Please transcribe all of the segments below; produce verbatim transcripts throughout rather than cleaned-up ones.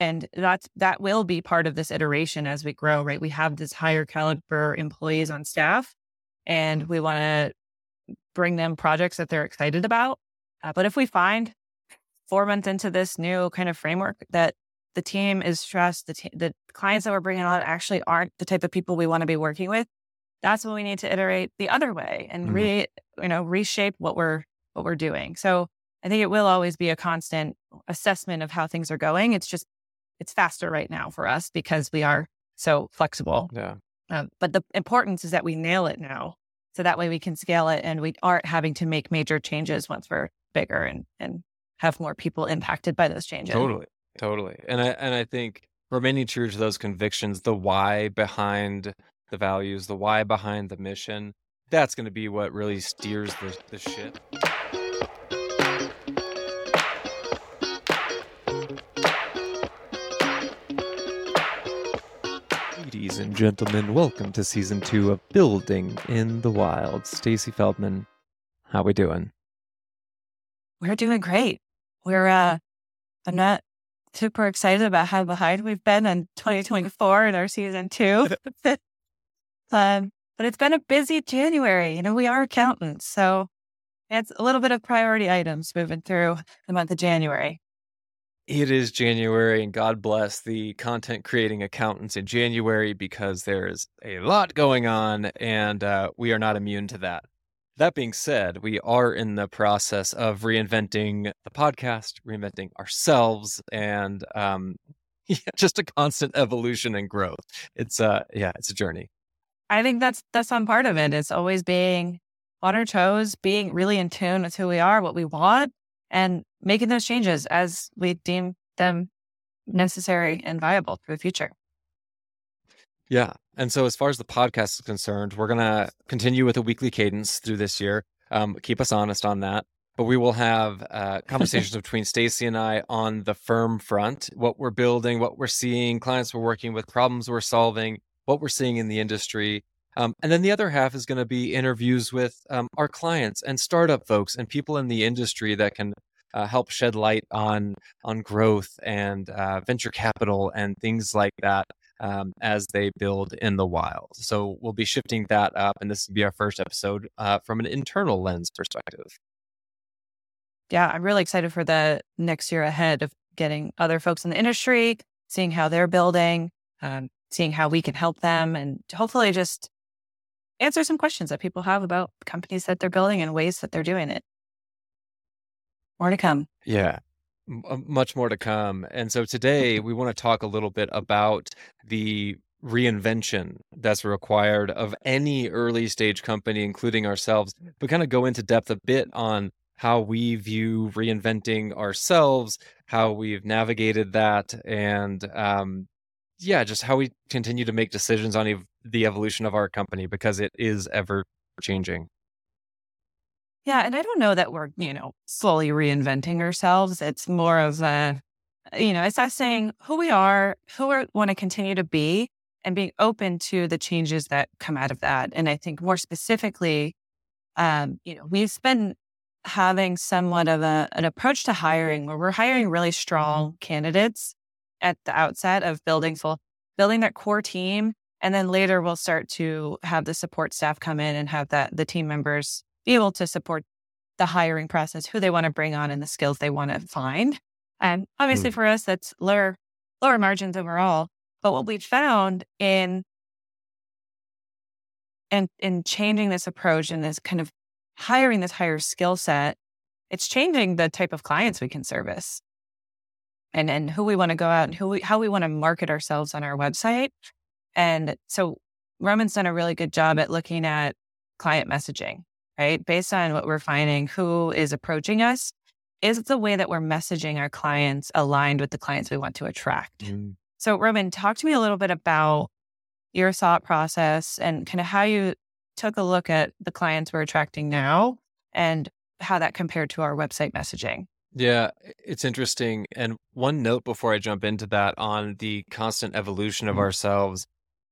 And that's, that will be part of this iteration as we grow, right? We have this higher caliber employees on staff, and we want to bring them projects that they're excited about. Uh, but if we find four months into this new kind of framework that the team is stressed, the, t- the clients that we're bringing on actually aren't the type of people we want to be working with, that's when we need to iterate the other way and re, mm-hmm. you know, reshape what we're, what we're doing. So I think it will always be a constant assessment of how things are going. It's just, it's faster right now for us because we are so flexible. Yeah. Um, but the importance is that we nail it now. So that way we can scale it and we aren't having to make major changes once we're bigger and, and have more people impacted by those changes. Totally. Totally. And I, and I think remaining true to those convictions, the why behind the values, the why behind the mission, that's going to be what really steers the, the ship. Ladies and gentlemen, welcome to season two of Building in the Wild. Stacey Feldman, how we doing? We're doing great. We're, uh, I'm not super excited about how behind we've been in twenty twenty-four in our season two. um, but it's been a busy January. You know, we are accountants, so it's a little bit of priority items moving through the month of January. It is January, and God bless the content creating accountants in January, because there is a lot going on, and uh, we are not immune to that. That being said, we are in the process of reinventing the podcast, reinventing ourselves, and um, yeah, just a constant evolution and growth. It's uh, yeah, it's a journey. I think that's that's some part of it. It's always being on our toes, being really in tune with who we are, what we want, and making those changes as we deem them necessary and viable for the future. Yeah. And so as far as the podcast is concerned, we're going to continue with a weekly cadence through this year. Um, keep us honest on that. But we will have uh, conversations between Stacey and I on the firm front, what we're building, what we're seeing, clients we're working with, problems we're solving, what we're seeing in the industry. Um, and then the other half is going to be interviews with um, our clients and startup folks and people in the industry that can Uh, help shed light on on growth and uh, venture capital and things like that um, as they build in the wild. So we'll be shifting that up, and this will be our first episode uh, from an internal lens perspective. Yeah, I'm really excited for the next year ahead of getting other folks in the industry, seeing how they're building, um, seeing how we can help them, and hopefully just answer some questions that people have about companies that they're building and ways that they're doing it. More to come. Yeah, m- much more to come. And so today we want to talk a little bit about the reinvention that's required of any early stage company, including ourselves. But kind of go into depth a bit on how we view reinventing ourselves, how we've navigated that, and um, yeah, just how we continue to make decisions on ev- the evolution of our company, because it is ever changing. Yeah. And I don't know that we're, you know, slowly reinventing ourselves. It's more of a, you know, assessing who we are, who we want to continue to be, and being open to the changes that come out of that. And I think more specifically, um, you know, we've been having somewhat of a, an approach to hiring where we're hiring really strong candidates at the outset of building full, building that core team. And then later we'll start to have the support staff come in and have that the team members be able to support the hiring process, who they want to bring on, and the skills they want to find. And obviously, mm. for us, that's lower lower margins overall. But what we found in and in, in changing this approach and this kind of hiring this higher skill set, it's changing the type of clients we can service, and and who we want to go out and who we, how we want to market ourselves on our website. And so Roman's done a really good job at looking at client messaging. Right? Based on what we're finding, who is approaching us, is the way that we're messaging our clients aligned with the clients we want to attract. Mm. So Roman, talk to me a little bit about your thought process and kind of how you took a look at the clients we're attracting now and how that compared to our website messaging. Yeah, it's interesting. And one note before I jump into that on the constant evolution of mm. ourselves,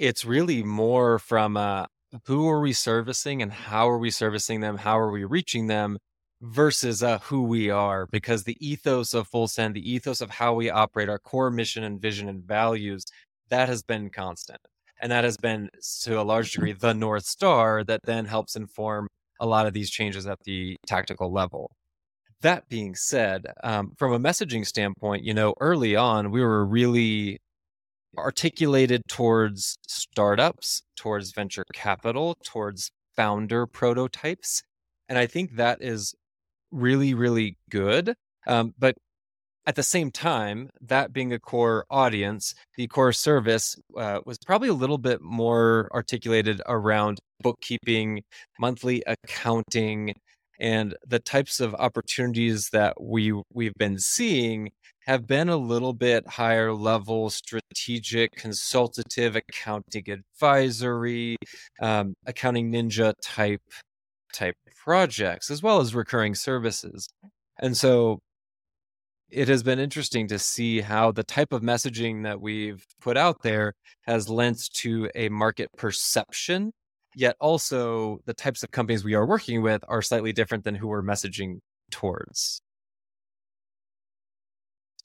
it's really more from a, who are we servicing and how are we servicing them? How are we reaching them? versus uh, who we are, because the ethos of FullSend, the ethos of how we operate, our core mission and vision and values, that has been constant. And that has been, to a large degree, the North Star that then helps inform a lot of these changes at the tactical level. That being said, um, from a messaging standpoint, you know, early on, we were really articulated towards startups, towards venture capital, towards founder prototypes. And I think that is really, really good. Um, but at the same time, that being a core audience, the core service uh, was probably a little bit more articulated around bookkeeping, monthly accounting, and the types of opportunities that we, we've been seeing have been a little bit higher level, strategic, consultative, accounting advisory, um, accounting ninja type type projects, as well as recurring services. And so it has been interesting to see how the type of messaging that we've put out there has lent to a market perception, yet also the types of companies we are working with are slightly different than who we're messaging towards.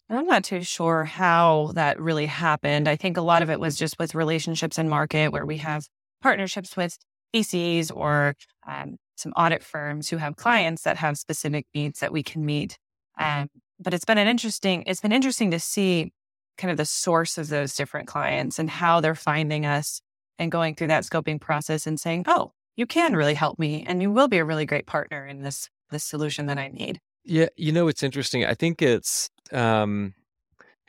I'm not too sure how that really happened. I think a lot of it was just with relationships in market, where we have partnerships with P C As or um, some audit firms who have clients that have specific needs that we can meet. Um, but it's been an interesting, it's been interesting to see kind of the source of those different clients and how they're finding us and going through that scoping process and saying, oh, you can really help me and you will be a really great partner in this, this solution that I need. Yeah. You know, it's interesting. I think it's, um,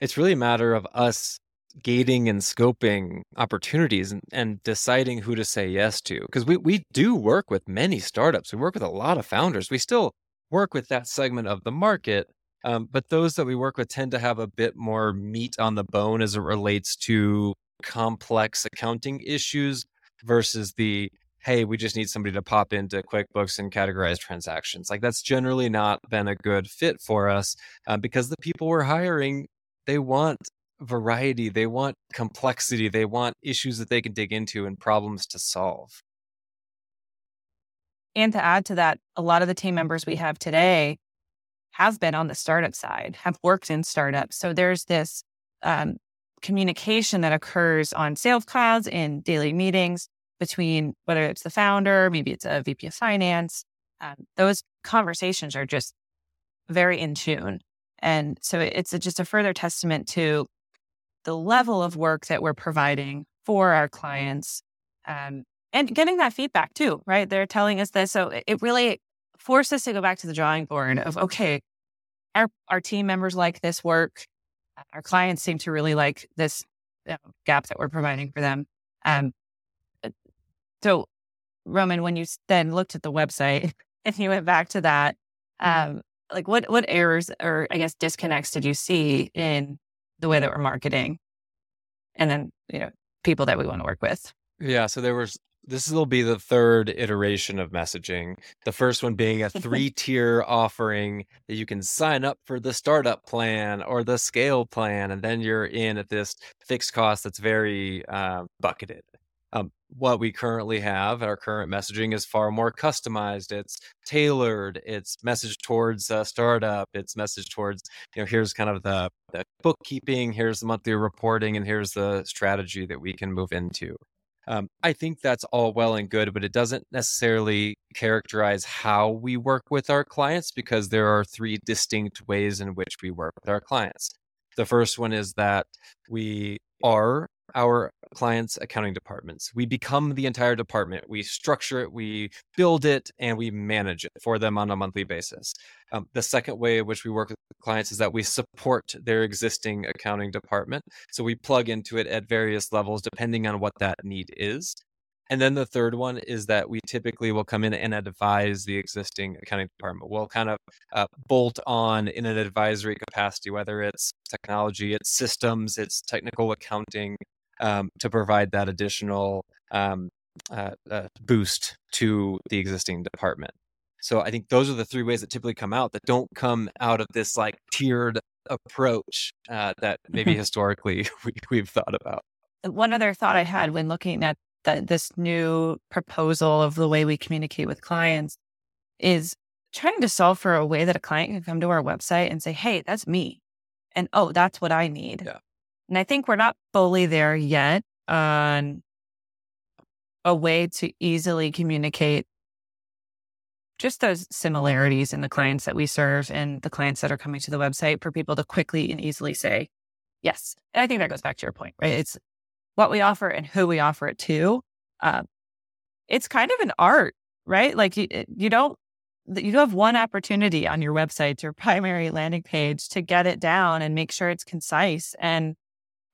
it's really a matter of us gating and scoping opportunities and, and deciding who to say yes to. Because we, we do work with many startups. We work with a lot of founders. We still work with that segment of the market. Um, but those that we work with tend to have a bit more meat on the bone as it relates to complex accounting issues versus the, hey, we just need somebody to pop into QuickBooks and categorize transactions. Like, that's generally not been a good fit for us uh, because the people we're hiring, they want variety, they want complexity, they want issues that they can dig into and problems to solve. And to add to that, a lot of the team members we have today have been on the startup side, have worked in startups. So there's this um, communication that occurs on sales calls, in daily meetings between, whether it's the founder, maybe it's a V P of finance. Um, those conversations are just very in tune. And so it's a, just a further testament to the level of work that we're providing for our clients um, and getting that feedback too, right? They're telling us this. So it really forced us to go back to the drawing board of, okay, our, our team members like this work. Our clients seem to really like this you know, gap that we're providing for them. Um, so Roman, when you then looked at the website and you went back to that, um, like what, what errors or I guess disconnects did you see in the way that we're marketing and then, you know, people that we want to work with? Yeah. So there was, this will be the third iteration of messaging. The first one being a three-tier offering that you can sign up for the startup plan or the scale plan, and then you're in at this fixed cost that's very uh, bucketed. Um, what we currently have, our current messaging is far more customized. It's tailored. It's messaged towards a startup. It's messaged towards, you know, here's kind of the, the bookkeeping, here's the monthly reporting, and here's the strategy that we can move into. Um, I think that's all well and good, but it doesn't necessarily characterize how we work with our clients, because there are three distinct ways in which we work with our clients. The first one is that we are our clients' accounting departments. We become the entire department. We structure it, we build it, and we manage it for them on a monthly basis. Um, the second way in which we work with clients is that we support their existing accounting department. So we plug into it at various levels, depending on what that need is. And then the third one is that we typically will come in and advise the existing accounting department. We'll kind of uh, bolt on in an advisory capacity, whether it's technology, it's systems, it's technical accounting, Um, to provide that additional um, uh, uh, boost to the existing department. So I think those are the three ways that typically come out that don't come out of this like tiered approach uh, that maybe historically we, we've thought about. One other thought I had when looking at the, this new proposal of the way we communicate with clients is trying to solve for a way that a client can come to our website and say, hey, that's me. And, oh, that's what I need. Yeah. And I think we're not fully there yet on a way to easily communicate just those similarities in the clients that we serve and the clients that are coming to the website for people to quickly and easily say, yes. And I think that goes back to your point, right? It's what we offer and who we offer it to. Um, it's kind of an art, right? Like you, you don't, you have one opportunity on your website, your primary landing page, to get it down and make sure it's concise. And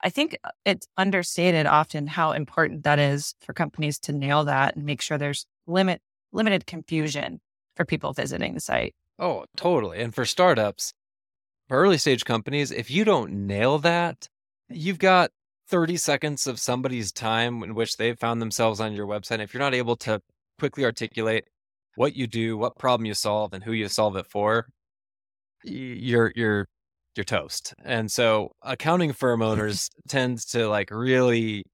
I think it's understated often how important that is for companies to nail that and make sure there's limit limited confusion for people visiting the site. Oh, totally. And for startups, for early stage companies, if you don't nail that, you've got thirty seconds of somebody's time in which they've found themselves on your website. If you're not able to quickly articulate what you do, what problem you solve, and who you solve it for, you're you're you're toast. And so accounting firm owners tend to like really,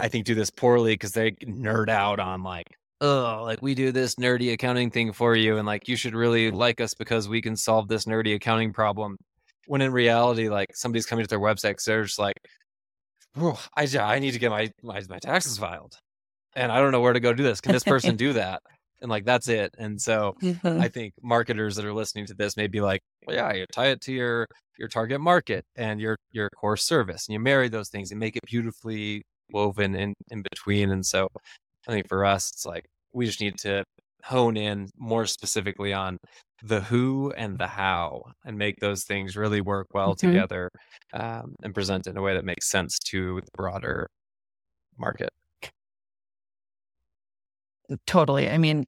I think, do this poorly because they nerd out on like, oh, like we do this nerdy accounting thing for you, and like you should really like us because we can solve this nerdy accounting problem. When in reality, like somebody's coming to their website because they're just like, oh, I I need to get my, my my taxes filed, and I don't know where to go do this. Can this person do that? And like, that's it. And so mm-hmm. I think marketers that are listening to this may be like, well, yeah, you tie it to your, your target market and your, your core service. And you marry those things and make it beautifully woven in, in between. And so I think for us, it's like, we just need to hone in more specifically on the who and the how and make those things really work well mm-hmm. together um, and present in a way that makes sense to the broader market. Totally. I mean,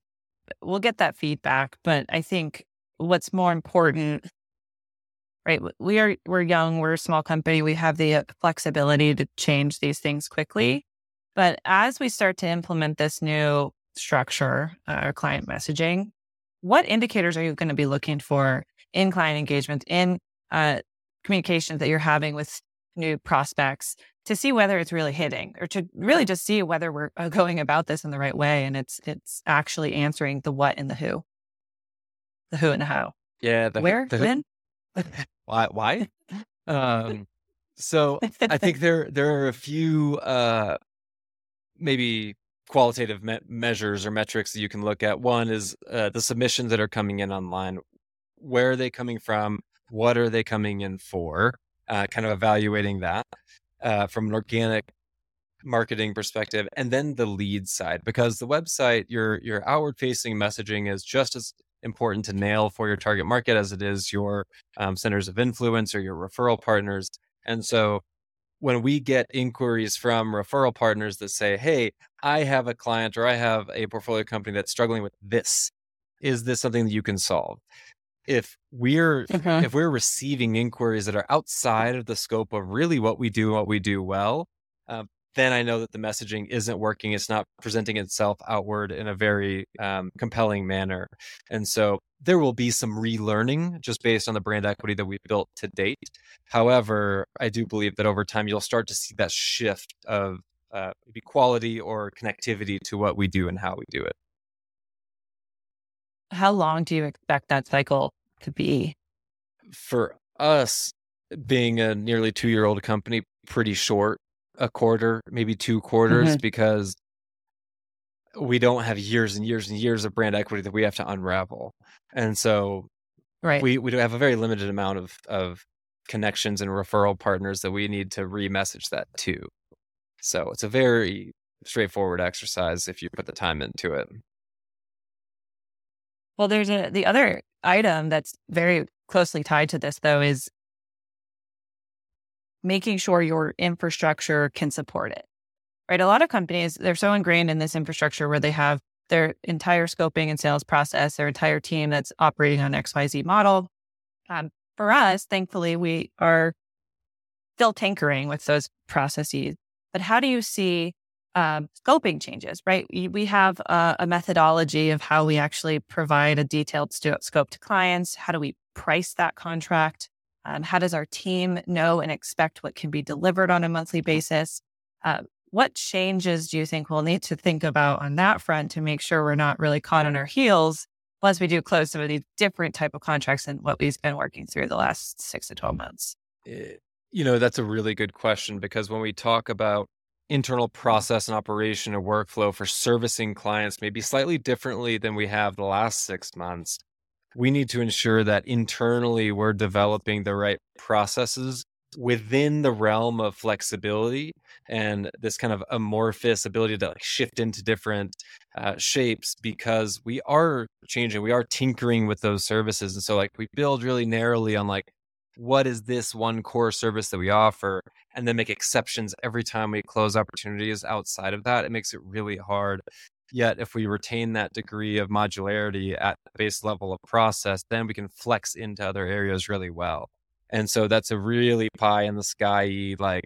we'll get that feedback, but I think what's more important, right? We are, we're young, we're a small company. We have the flexibility to change these things quickly. But as we start to implement this new structure, uh, or client messaging, what indicators are you going to be looking for in client engagement, in uh, communications that you're having with new prospects, to see whether it's really hitting, or to really just see whether we're going about this in the right way and it's it's actually answering the what and the who, the who and the how. Yeah, the, where, the, when, why, why. Um, so I think there there are a few uh, maybe qualitative me- measures or metrics that you can look at. One is uh, the submissions that are coming in online. Where are they coming from? What are they coming in for? Uh, kind of evaluating that. Uh, from an organic marketing perspective, and then the lead side, because the website, your your outward facing messaging is just as important to nail for your target market as it is your um, centers of influence or your referral partners. And so when we get inquiries from referral partners that say, hey, I have a client or I have a portfolio company that's struggling with this, is this something that you can solve? If we're okay. if we're receiving inquiries that are outside of the scope of really what we do, what we do well, um, then I know that the messaging isn't working. It's not presenting itself outward in a very um, compelling manner. And so there will be some relearning just based on the brand equity that we've built to date. However, I do believe that over time, you'll start to see that shift of uh, maybe quality or connectivity to what we do and how we do it. How long do you expect that cycle to be? For us, being a nearly two-year-old company, pretty short, a quarter, maybe two quarters, mm-hmm. because we don't have years and years and years of brand equity that we have to unravel. And so right. we, we have a very limited amount of, of connections and referral partners that we need to re-message that to. So it's a very straightforward exercise if you put the time into it. Well, there's a, the other item that's very closely tied to this, though, is making sure your infrastructure can support it, right? A lot of companies, they're so ingrained in this infrastructure where they have their entire scoping and sales process, their entire team that's operating on X Y Z model. Um, for us, thankfully, we are still tinkering with those processes. But how do you see Um, scoping changes, right? We have uh, a methodology of how we actually provide a detailed st- scope to clients. How do we price that contract? Um, how does our team know and expect what can be delivered on a monthly basis? Uh, what changes do you think we'll need to think about on that front to make sure we're not really caught on our heels once we do close some of these different type of contracts and what we've been working through the last six to twelve months? It, you know, that's a really good question, because when we talk about internal process and operation and workflow for servicing clients maybe slightly differently than we have the last six months, we need to ensure that internally we're developing the right processes within the realm of flexibility and this kind of amorphous ability to like shift into different uh, shapes, because we are changing, we are tinkering with those services. And so like we build really narrowly on like, what is this one core service that we offer, and then make exceptions every time we close opportunities outside of that. It makes it really hard. Yet if we retain that degree of modularity at the base level of process, then we can flex into other areas really well. And so that's a really pie in the sky, like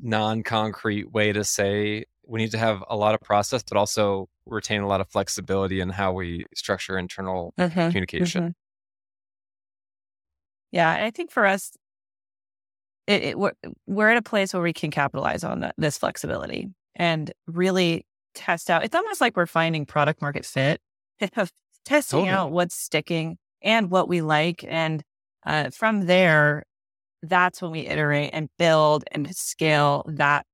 non-concrete way to say we need to have a lot of process, but also retain a lot of flexibility in how we structure internal mm-hmm, communication. Mm-hmm. Yeah, I think for us, it, it, we're, we're at a place where we can capitalize on the, this flexibility and really test out. It's almost like we're finding product market fit, testing totally. out what's sticking and what we like. And uh, from there, that's when we iterate and build and scale that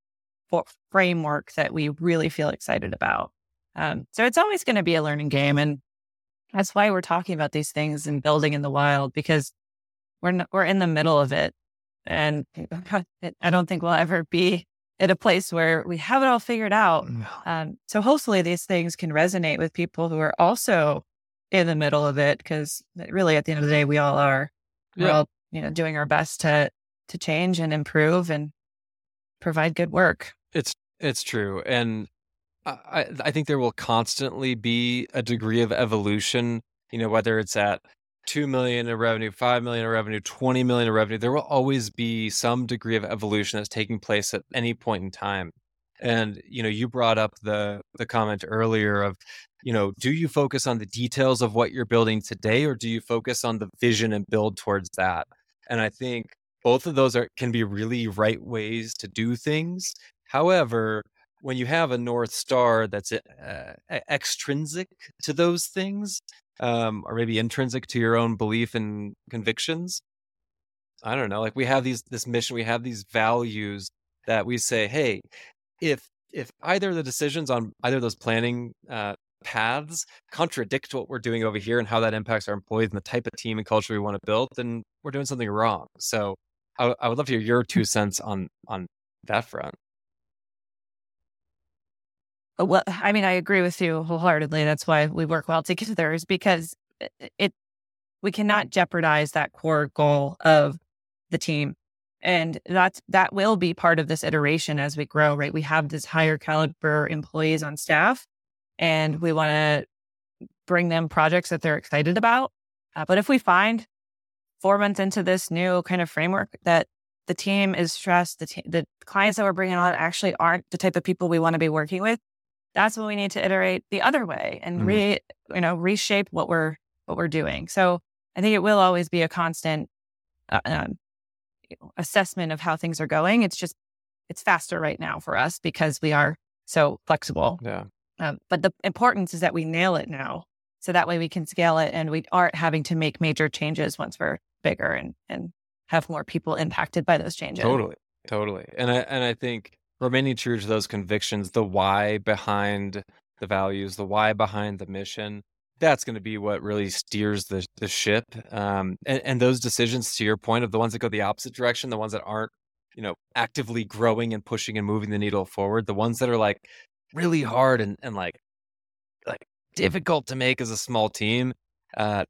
framework that we really feel excited about. Um, so it's always going to be a learning game. And that's why we're talking about these things and building in the wild, because We're n- we're in the middle of it, and I don't think we'll ever be at a place where we have it all figured out. No. Um, so hopefully these things can resonate with people who are also in the middle of it, because really at the end of the day, we all are. Yeah. We're all, you know, doing our best to to change and improve and provide good work. It's it's true, and I I think there will constantly be a degree of evolution. You know, whether it's at two million in revenue, five million in revenue, twenty million in revenue, there will always be some degree of evolution that's taking place at any point in time. And, you know, you brought up the the comment earlier of, you know, do you focus on the details of what you're building today, or do you focus on the vision and build towards that? And I think both of those are can be really right ways to do things. However, when you have a North Star that's uh, extrinsic to those things, Um, or maybe intrinsic to your own belief and convictions. I don't know. Like we have these, this mission, we have these values that we say, hey, if if either of the decisions on either of those planning uh, paths contradict what we're doing over here and how that impacts our employees and the type of team and culture we want to build, then we're doing something wrong. So I, I would love to hear your two cents on on that front. Well, I mean, I agree with you wholeheartedly. That's why we work well together, is because it we cannot jeopardize that core goal of the team. And that's that will be part of this iteration as we grow, right? We have this higher caliber employees on staff, and we want to bring them projects that they're excited about. Uh, but if we find four months into this new kind of framework that the team is stressed, the, t- the clients that we're bringing on actually aren't the type of people we want to be working with, that's when we need to iterate the other way and re, you know, reshape what we're what we're doing. So I think it will always be a constant uh, um, assessment of how things are going. It's just it's faster right now for us because we are so flexible. Yeah. Um, but the importance is that we nail it now, so that way we can scale it and we aren't having to make major changes once we're bigger and and have more people impacted by those changes. Totally, totally, and I and I think. remaining true to those convictions, the why behind the values, the why behind the mission, that's going to be what really steers the, the ship. Um, and, and those decisions, to your point, of the ones that go the opposite direction, the ones that aren't, you know, actively growing and pushing and moving the needle forward, the ones that are like really hard and, and like, like difficult to make as a small team. Uh,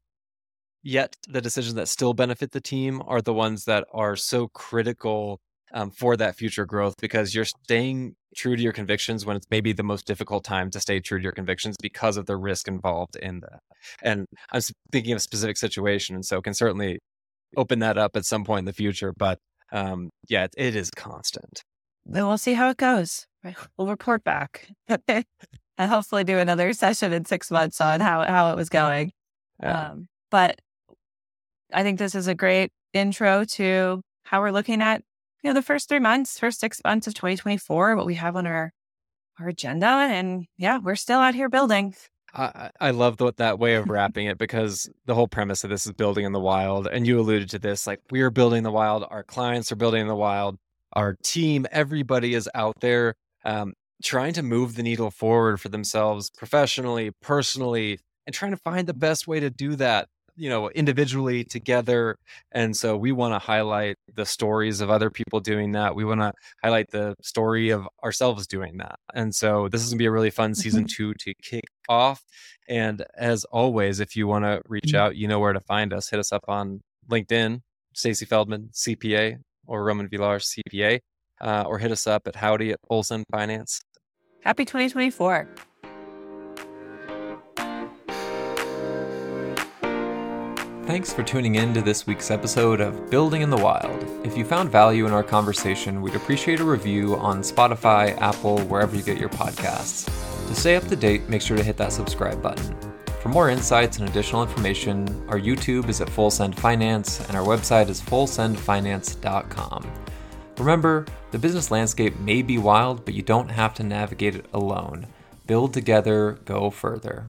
yet the decisions that still benefit the team are the ones that are so critical Um, for that future growth, because you're staying true to your convictions when it's maybe the most difficult time to stay true to your convictions because of the risk involved in that. And I'm thinking of a specific situation, and so can certainly open that up at some point in the future. But um, yeah, it, it is constant. Then we'll see how it goes. We'll report back. And hopefully do another session in six months on how, how it was going. Yeah. Um, but I think this is a great intro to how we're looking at You know, the first three months, first six months of twenty twenty-four, what we have on our, our agenda. And yeah, we're still out here building. I, I love the, that way of wrapping it, because the whole premise of this is building in the wild. And you alluded to this, like, we are building the wild. Our clients are building in the wild. Our team, everybody is out there um, trying to move the needle forward for themselves professionally, personally, and trying to find the best way to do that, you know, individually, together. And so we want to highlight the stories of other people doing that. We want to highlight the story of ourselves doing that. And so this is gonna be a really fun season two to kick off. And as always, if you want to reach out, you know where to find us. Hit us up on LinkedIn, Stacey Feldman, C P A, or Roman Villar, C P A, uh, or hit us up at howdy at FullSend Finance. Happy twenty twenty-four. Thanks for tuning in to this week's episode of Building in the Wild. If you found value in our conversation, we'd appreciate a review on Spotify, Apple, wherever you get your podcasts. To stay up to date, make sure to hit that subscribe button. For more insights and additional information, our YouTube is at FullSend Finance, and our website is full send finance dot com. Remember, the business landscape may be wild, but you don't have to navigate it alone. Build together, go further.